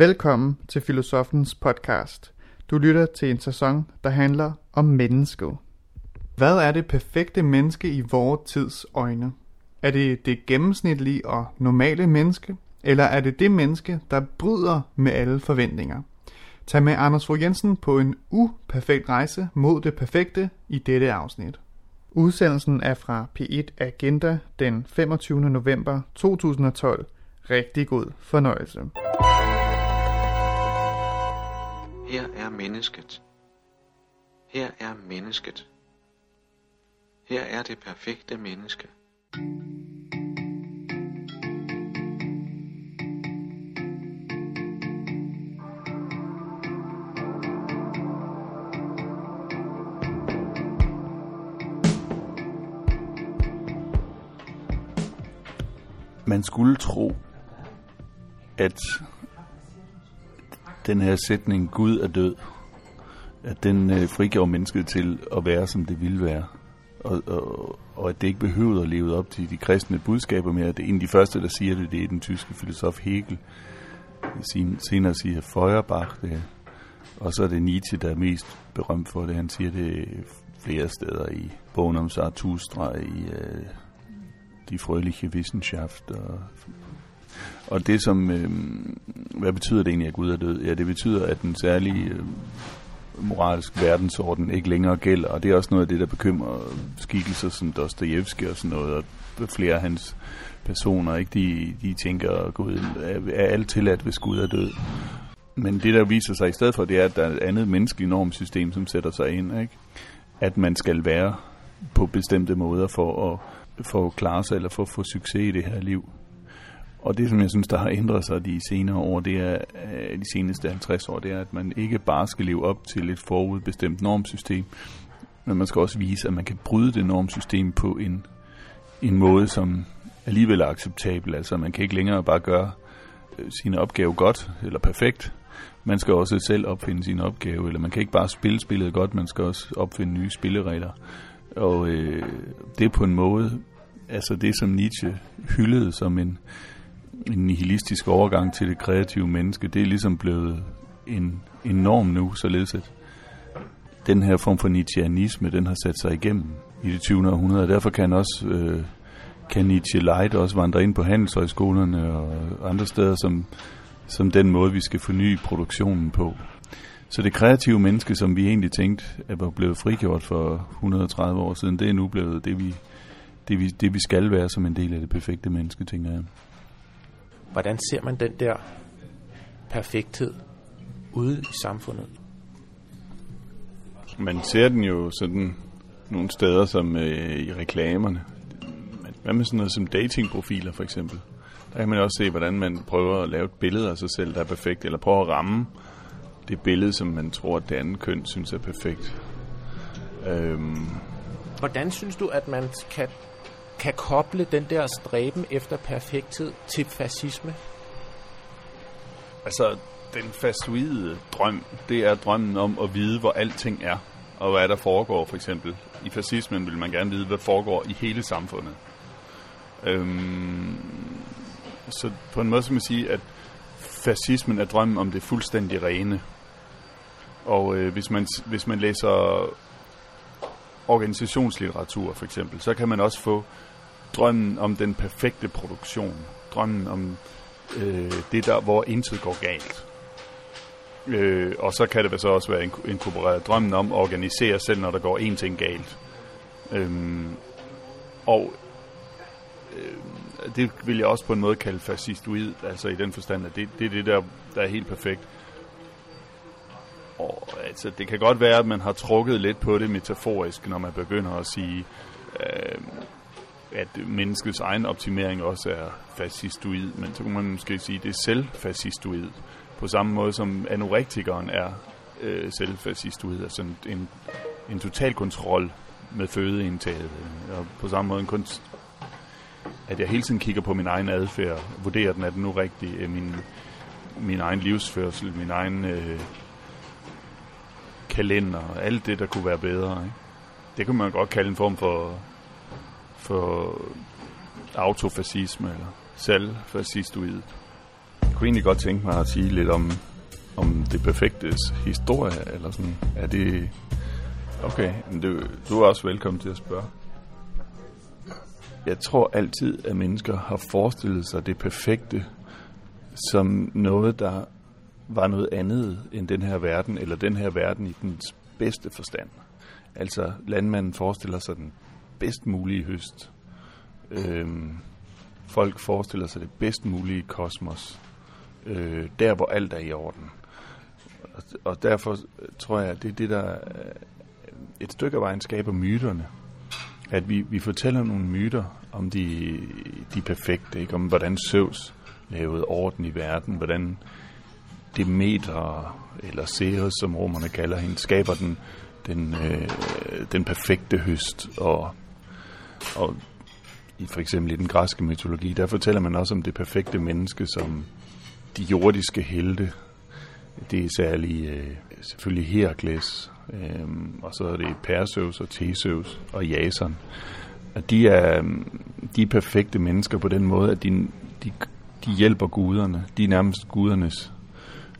Velkommen til Filosofens Podcast. Du lytter til en sæson, der handler om mennesket. Hvad er det perfekte menneske i vores tids øjne? Er det det gennemsnitlige og normale menneske? Eller er det det menneske, der bryder med alle forventninger? Tag med Anders Fogh Jensen på en uperfekt rejse mod det perfekte i dette afsnit. Udsendelsen er fra P1 Agenda den 25. november 2012. Rigtig god fornøjelse. Her er mennesket. Her er mennesket. Her er det perfekte menneske. Man skulle tro, at den her sætning, Gud er død, at den frigjorde mennesket til at være, som det ville være. Og at det ikke behøvede at leve op til de kristne budskaber mere. Det er en af de første, der siger det, det er den tyske filosof Hegel. Senere siger Føjerbach det. Og så er det Nietzsche, der er mest berømt for det. Han siger det flere steder i bogen om Sartustra, i de frølige Wissenschaft. Og det som, hvad betyder det egentlig, at Gud er død? Ja, det betyder, at den særlige moralske verdensorden ikke længere gælder, og det er også noget af det, der bekymrer skikkelser som Dostoyevsky og sådan noget, og flere af hans personer, ikke? De tænker, Gud, er alt tilladt, hvis Gud er død? Men det, der viser sig i stedet for, det er, at der er et andet menneskeligt normsystem, som sætter sig ind, ikke? At man skal være på bestemte måder for at klare sig, eller for at få succes i det her liv. Og det, som jeg synes, der har ændret sig de senere år, det er, de seneste 50 år, det er, at man ikke bare skal leve op til et forudbestemt normsystem, men man skal også vise, at man kan bryde det normsystem på en måde, som alligevel er acceptabel. Altså, man kan ikke længere bare gøre sine opgaver godt eller perfekt. Man skal også selv opfinde sine opgaver, eller man kan ikke bare spille spillet godt, man skal også opfinde nye spilleregler. Og det er på en måde, altså det, som Nietzsche hyldede som en nihilistisk overgang til det kreative menneske, det er ligesom blevet en norm nu, således at den her form for nietzscheanisme, den har sat sig igennem i det 20. århundrede, og derfor kan Nietzsche Light også vandre ind på handelshøjskolerne og andre steder som den måde, vi skal forny produktionen på. Så det kreative menneske, som vi egentlig tænkte at var blevet frigjort for 130 år siden, det er nu blevet det vi skal være som en del af det perfekte menneske, tænker jeg. Hvordan ser man den der perfekthed ude i samfundet? Man ser den jo sådan nogle steder som i reklamerne. Hvad med sådan noget som datingprofiler for eksempel? Der kan man også se, hvordan man prøver at lave et billede af sig selv, der er perfekt, eller prøver at ramme det billede, som man tror, at det andet køn synes er perfekt. Hvordan synes du, at man kan koble den der stræben efter perfekthed til fascisme? Altså, den fascistoide drøm, det er drømmen om at vide, hvor alting er, og hvad der foregår, for eksempel. I fascismen vil man gerne vide, hvad der foregår i hele samfundet. Så på en måde skal man sige, at fascismen er drømmen om det fuldstændig rene. Og hvis man læser organisationslitteratur for eksempel, så kan man også få drømmen om den perfekte produktion, drømmen om det der, hvor intet går galt. Og så kan det så også være inkorporeret drømmen om at organisere selv, når der går én ting galt. Det vil jeg også på en måde kalde fascistoid, altså i den forstand, at det er det der er helt perfekt. Og altså, det kan godt være, at man har trukket lidt på det metaforisk, når man begynder at sige, at menneskets egen optimering også er fascistoid, men så kan man måske sige, at det er selvfascistoid, på samme måde som anorektikeren er selvfascistoid, altså en total kontrol med fødeindtaget, og på samme måde en kunst, at jeg hele tiden kigger på min egen adfærd, vurderer den, er den nu rigtig, min egen livsførsel, min egen kalender og alt det, der kunne være bedre, ikke? Det kunne man godt kalde en form for autofascisme eller selvfascistoid. kunne egentlig godt tænke mig at sige lidt om det perfektes historie, eller sådan. Er det... Okay, men du er også velkommen til at spørge. Jeg tror altid, at mennesker har forestillet sig det perfekte som noget, der var noget andet end den her verden, eller den her verden i dens bedste forstand. Altså, landmanden forestiller sig den bedst mulige høst. Folk forestiller sig det bedst mulige kosmos. Der, hvor alt er i orden. Og derfor tror jeg, at det er det, der et stykke af vejen skaber myterne. At vi fortæller nogle myter om de perfekte, ikke? Om hvordan Zeus lavede orden i verden, hvordan Demeter, eller Ceres, som romerne kalder hende, skaber den perfekte høst. Og for eksempel i den græske mytologi, der fortæller man også om det perfekte menneske, som de jordiske helte. Det er selvfølgelig Herakles, og så er det Perseus og Theseus og Jason. Og de er perfekte mennesker på den måde, at de hjælper guderne. De er nærmest gudernes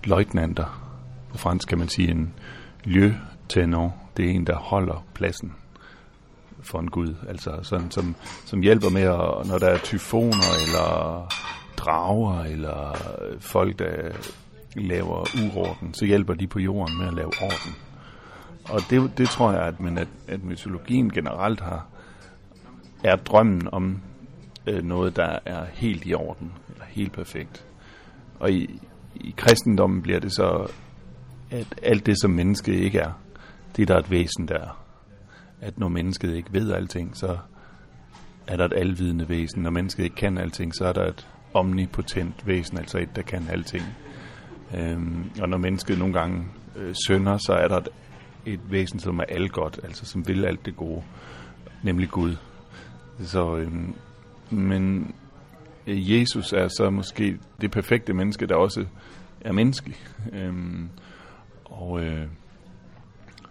løjtnanter. På fransk kan man sige en lieu tenant. Det er en, der holder pladsen for en gud. Altså sådan, som hjælper med, at, når der er tyfoner eller drager eller folk, der laver uorden, så hjælper de på jorden med at lave orden. Og det tror jeg, at mytologien generelt er drømmen om noget, der er helt i orden, eller helt perfekt. Og i kristendommen bliver det så, at alt det, som mennesket ikke er, det der er et væsen, der er. At når mennesket ikke ved alting, så er der et alvidende væsen. Når mennesket ikke kan alting, så er der et omnipotent væsen, altså et, der kan alting. Og når mennesket nogle gange synder, så er der et væsen, som er algodt, altså som vil alt det gode, nemlig Gud. Så, men Jesus er så måske det perfekte menneske, der også er menneskelig.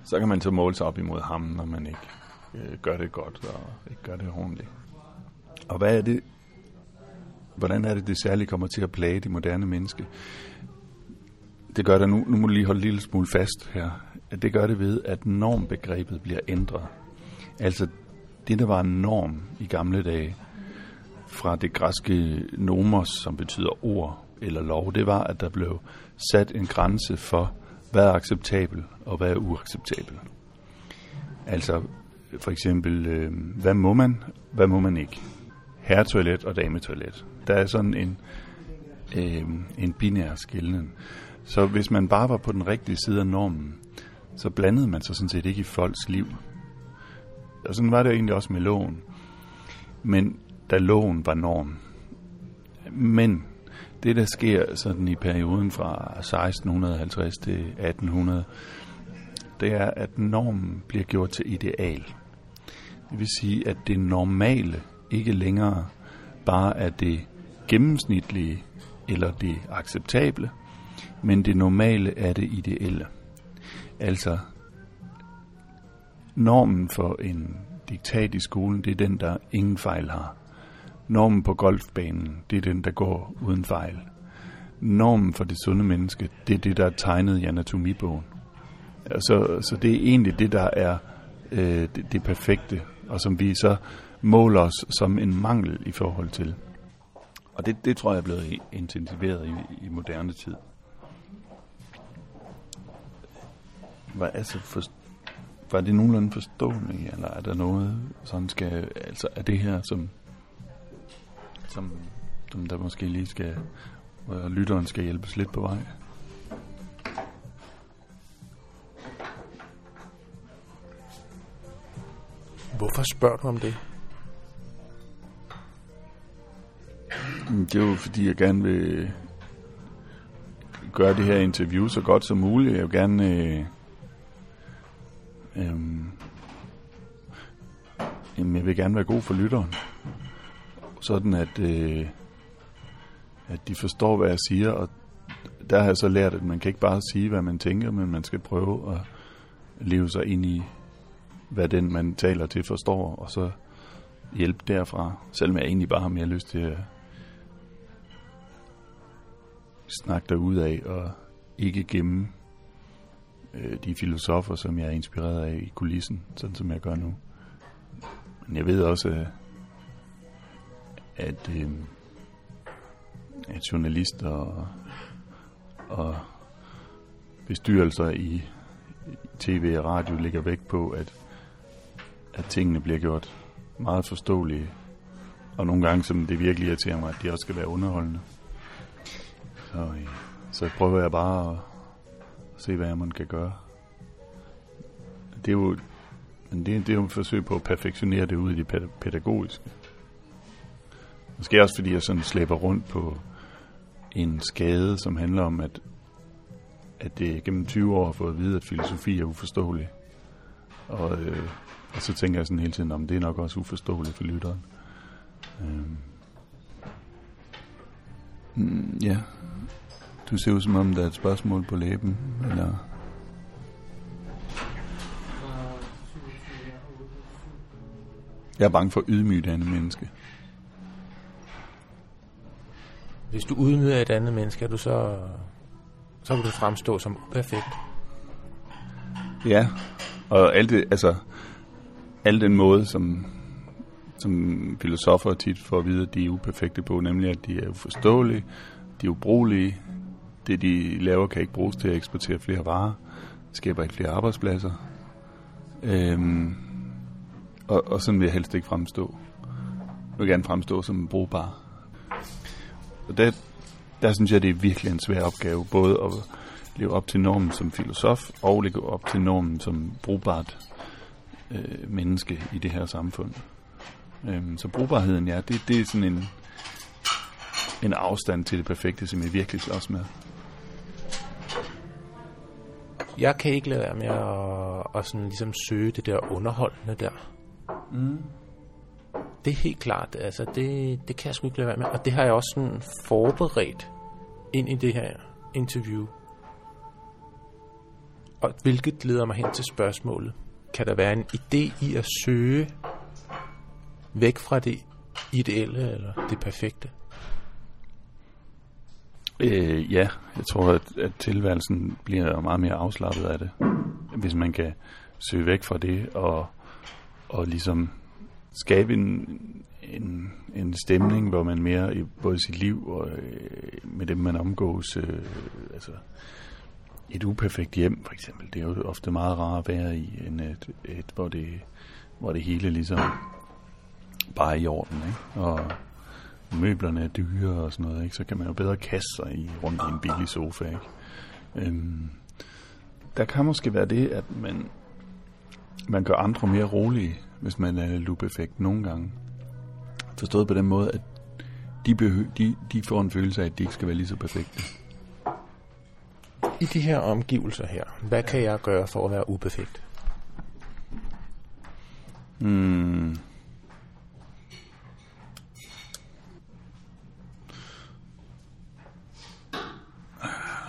Så kan man så måle sig op imod ham, når man ikke gør det godt og ikke gør det ordentligt. Og hvad er det? Hvordan er det særligt kommer til at plage det moderne menneske? Det gør det nu må jeg lige holde en lille smule fast her. Det gør det ved, at normbegrebet bliver ændret. Altså det, der var en norm i gamle dage, fra det græske nomos, som betyder ord eller lov, det var, at der blev sat en grænse for, hvad er acceptabel og hvad er uacceptabel. Altså for eksempel, hvad må man, hvad må man ikke. Herretoilet og dametoilet. Der er sådan en binær skelnen. Så hvis man bare var på den rigtige side af normen, så blandede man sig sådan set ikke i folks liv. Og sådan var det jo egentlig også med loven. Men da loven var normen. Men det, der sker sådan i perioden fra 1650 til 1800, det er, at normen bliver gjort til ideal. Det vil sige, at det normale ikke længere bare er det gennemsnitlige eller det acceptable, men det normale er det ideelle. Altså, normen for en diktat i skolen, det er den, der ingen fejl har. Normen på golfbanen, det er den, der går uden fejl. Normen for det sunde menneske, det er det, der er tegnet i anatomibogen. Så det er egentlig det, der er det perfekte, og som vi så måler os som en mangel i forhold til. Og det tror jeg er blevet intensiveret i moderne tid. Var det nogenlunde forstående, eller er der noget, sådan skal, altså er det her, som der måske lige skal, hvor lytteren skal hjælpes lidt på vej? Hvorfor spørger du om det? Det er jo fordi, jeg gerne vil gøre det her interview så godt som muligt. Jeg vil gerne jeg vil gerne være god for lytteren, sådan at de forstår, hvad jeg siger. Og der har jeg så lært, at man kan ikke bare sige, hvad man tænker, men man skal prøve at leve sig ind i, hvad den man taler til forstår, og så hjælpe derfra, selvom jeg egentlig bare har mere lyst til snakke derudad og ikke gemme de filosofer, som jeg er inspireret af i kulissen, sådan som jeg gør nu. Men jeg ved også, at journalister og bestyrelser i tv og radio lægger vægt på, at tingene bliver gjort meget forståelige, og nogle gange, som det virkelig irriterer mig, at de også skal være underholdende. Så prøver jeg bare at se, hvad man kan gøre. Det er jo et forsøg på at perfektionere det ud i det pædagogiske. Måske også, fordi jeg sådan slæber rundt på en skade, som handler om, at det gennem 20 år har fået at vide, at filosofi er uforståelig. Og så tænker jeg sådan hele tiden, om det er nok også uforståeligt for lytteren. Ja, du ser ud som om, der er et spørgsmål på læben, eller... Jeg er bange for at ydmyge et andet menneske. Hvis du udnyder et andet menneske, er du så vil du fremstå som uperfekt. Ja, og alt det, altså al den måde, som filosofer tit får at vide, at de er uperfekte på, nemlig at de er uforståelige, de er ubrugelige, det de laver kan ikke bruges til at eksportere flere varer, skaber ikke flere arbejdspladser, og sådan vil jeg helst ikke fremstå. Jeg vil gerne fremstå som en brugbar. Og der synes jeg, det er virkelig en svær opgave, både at leve op til normen som filosof, og leve op til normen som brugbart menneske i det her samfund. Så brugbarheden, ja, det er sådan en afstand til det perfekte, som jeg virkelig slås med. Jeg kan ikke lade være med at sådan ligesom søge det der underholdende der. Mm. Det er helt klart, altså det kan jeg sgu ikke lade være med. Og det har jeg også sådan forberedt ind i det her interview. Og hvilket leder mig hen til spørgsmålet. Kan der være en idé i at søge væk fra det ideelle eller det perfekte? Ja, jeg tror, at tilværelsen bliver meget mere afslappet af det. Hvis man kan søge væk fra det og ligesom skabe en stemning, hvor man mere i både sit liv og med dem, man omgås, altså et uperfekt hjem for eksempel, det er jo ofte meget rarere at være i, end et hvor det hele ligesom bare er i orden, ikke? Og møblerne er dyre og sådan noget, ikke? Så kan man jo bedre kaste sig rundt i en billig sofa, ikke? Der kan måske være det, at man gør andre mere rolige, hvis man er lidt uperfekt nogle gange. Forstået på den måde, at de får en følelse af, at de ikke skal være lige så perfekte. I de her omgivelser her, hvad kan jeg gøre for at være uperfekt?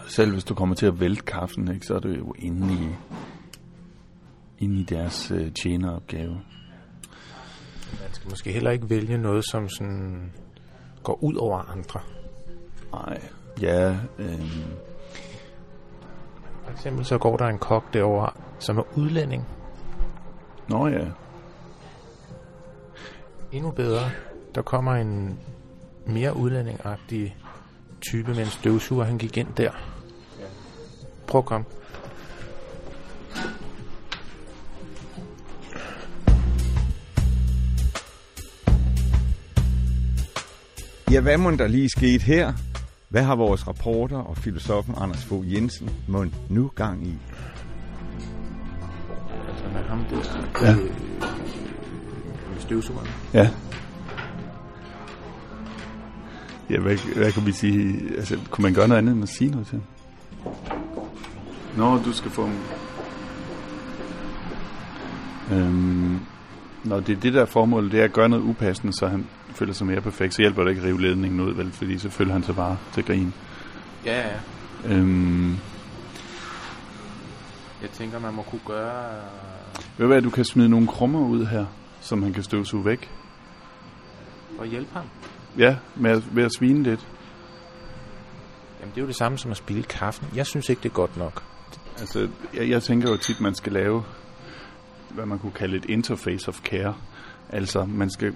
Selv hvis du kommer til at vælte kaffen, ikke, så er du jo inde i deres tjeneropgave. Man skal måske heller ikke vælge noget, som sådan går ud over andre. Nej, ja. For eksempel så går der en kok derovre, som er udlænding. Nå ja. Endnu bedre, der kommer en mere udlændingagtig type med en støvsuger, han gik ind der. Prøv at komme. Ja, hvad må der lige sket her? Hvad har vores reporter og filosofen Anders Fogh Jensen mon nu gang i? Altså med ham der, ja. Med støvsugeren. Ja. Ja, hvad kan vi sige? Altså, kunne man gøre noget andet end at sige noget til? Nå, du skal få... Nå, det er det der formål, det er at gøre noget upassende, så han føler sig mere perfekt. Så hjælper det ikke at rive ledningen ud, vel? Fordi så føler han sig bare til grin. Ja. Jeg tænker, man må kunne gøre... Ved du hvad, du kan smide nogle krummer ud her, som han kan støvsuge væk. Og hjælpe ham? Ja, ved at svine lidt. Jamen det er jo det samme som at spilde kaffen. Jeg synes ikke, det er godt nok. Altså, jeg tænker jo tit, man skal lave, hvad man kunne kalde et interface of care. Altså, man skal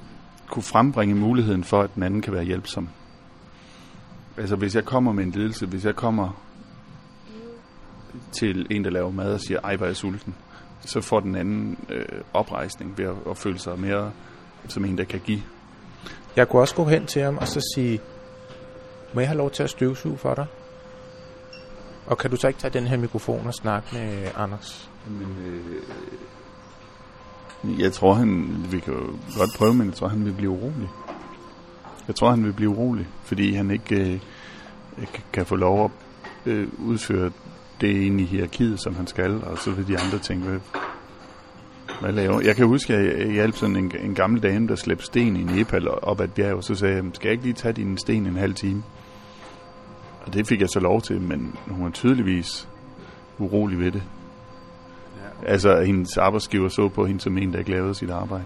kunne frembringe muligheden for, at den anden kan være hjælpsom. Altså, hvis jeg kommer med en lidelse, hvis jeg kommer til en, der laver mad og siger, ej, hvor er jeg sulten, så får den anden oprejsning ved at føle sig mere som en, der kan give. Jeg kunne også gå hen til ham og så sige, må jeg have lov til at støvsuge for dig? Og kan du så ikke tage den her mikrofon og snakke med Anders? Men, jeg tror, vi kan jo godt prøve, men jeg tror, han vil blive urolig. Fordi han ikke kan få lov at udføre det inde i hierarkiet, som han skal, og så vil de andre tænke, hvad laver? Jeg kan huske, at jeg hjalp sådan en gammel dame, der slæbte sten i Nepal op ad bjerg, og så sagde jeg, skal jeg ikke lige tage din sten en halv time? Og det fik jeg så lov til, men hun er tydeligvis urolig ved det. Ja, okay. Altså, hendes arbejdsgiver så på hende som en, der ikke lavede sit arbejde.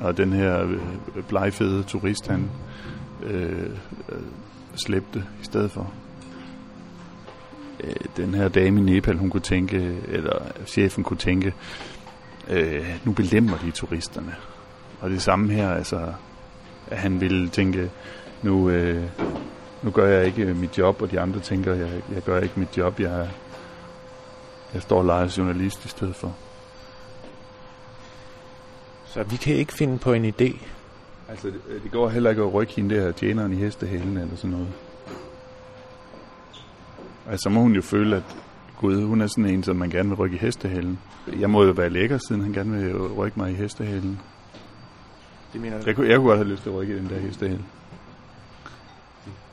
Og den her blegfede turist, han slæbte i stedet for. Den her dame i Nepal, hun kunne tænke, eller chefen kunne tænke, nu belemmer de turisterne. Og det samme her, altså, at han ville tænke, nu gør jeg ikke mit job, og de andre tænker, jeg gør ikke mit job, jeg står og leger journalist i stedet for. Så vi kan ikke finde på en idé? Altså, det går heller ikke at rykke hende der tjeneren i hestehælen eller sådan noget. Altså, så må hun jo føle, at gud, hun er sådan en, som man gerne vil rykke i hestehælen. Jeg må jo være lækker, siden han gerne vil rykke mig i hestehælen. Det mener du? Jeg kunne godt have lyst til at rykke i den der hestehælen.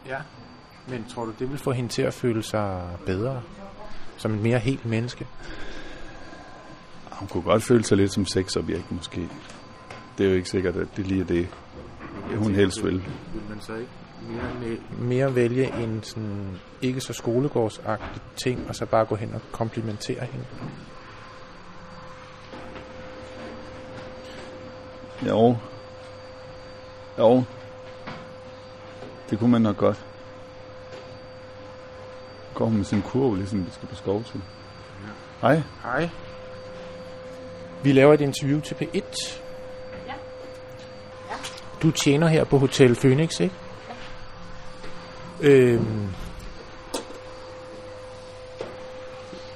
Ja, men tror du, det vil få hende til at føle sig bedre? Som et mere helt menneske? Hun kunne godt føle sig lidt som sexobjekt, måske. Det er jo ikke sikkert, at det lige er det, hun helst vil. Vil man så ikke mere vælge en sådan ikke så skolegårdsagtig ting, og så bare gå hen og komplimentere hende? Jo. Det kunne man nok godt. Går hun med sin kurv, ligesom vi skal på skovtur. Ja. Hej. Vi laver et interview til P1. Ja. Du tjener her på Hotel Phoenix, ikke? Ja.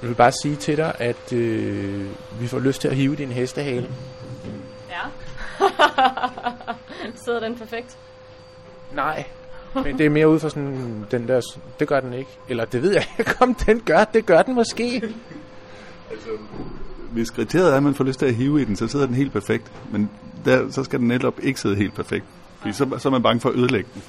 Jeg vil bare sige til dig, at vi får lyst til at hive din hestehale. Ja. Sidder den perfekt? Nej. Men det er mere ud fra sådan den der, det gør den ikke. Eller det ved jeg ikke, om den gør. Det gør den måske. Altså, hvis kriteriet er, at man får lyst til at hive i den, så sidder den helt perfekt. Men der, så skal den netop ikke sidde helt perfekt. Fordi så er man bange for at ødelægge den.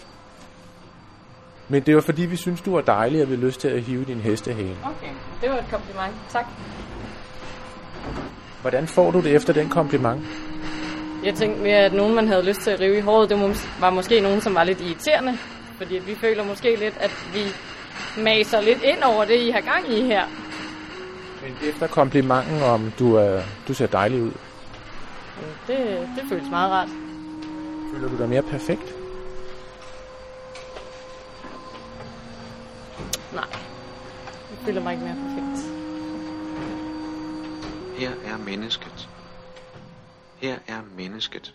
Men det var fordi, vi synes, du var dejlig, og vi har lyst til at hive din hestehale. Okay, det var et kompliment. Tak. Hvordan får du det efter den kompliment? Jeg tænkte mere, at nogen, man havde lyst til at rive i håret, det var måske nogen, som var lidt irriterende. Fordi vi føler måske lidt, at vi maser lidt ind over det, I har gang i her. Men efter komplimenten om, du ser dejlig ud? Det føles meget rart. Føler du dig mere perfekt? Nej, jeg føler mig ikke mere perfekt. Her er mennesket. Her er mennesket.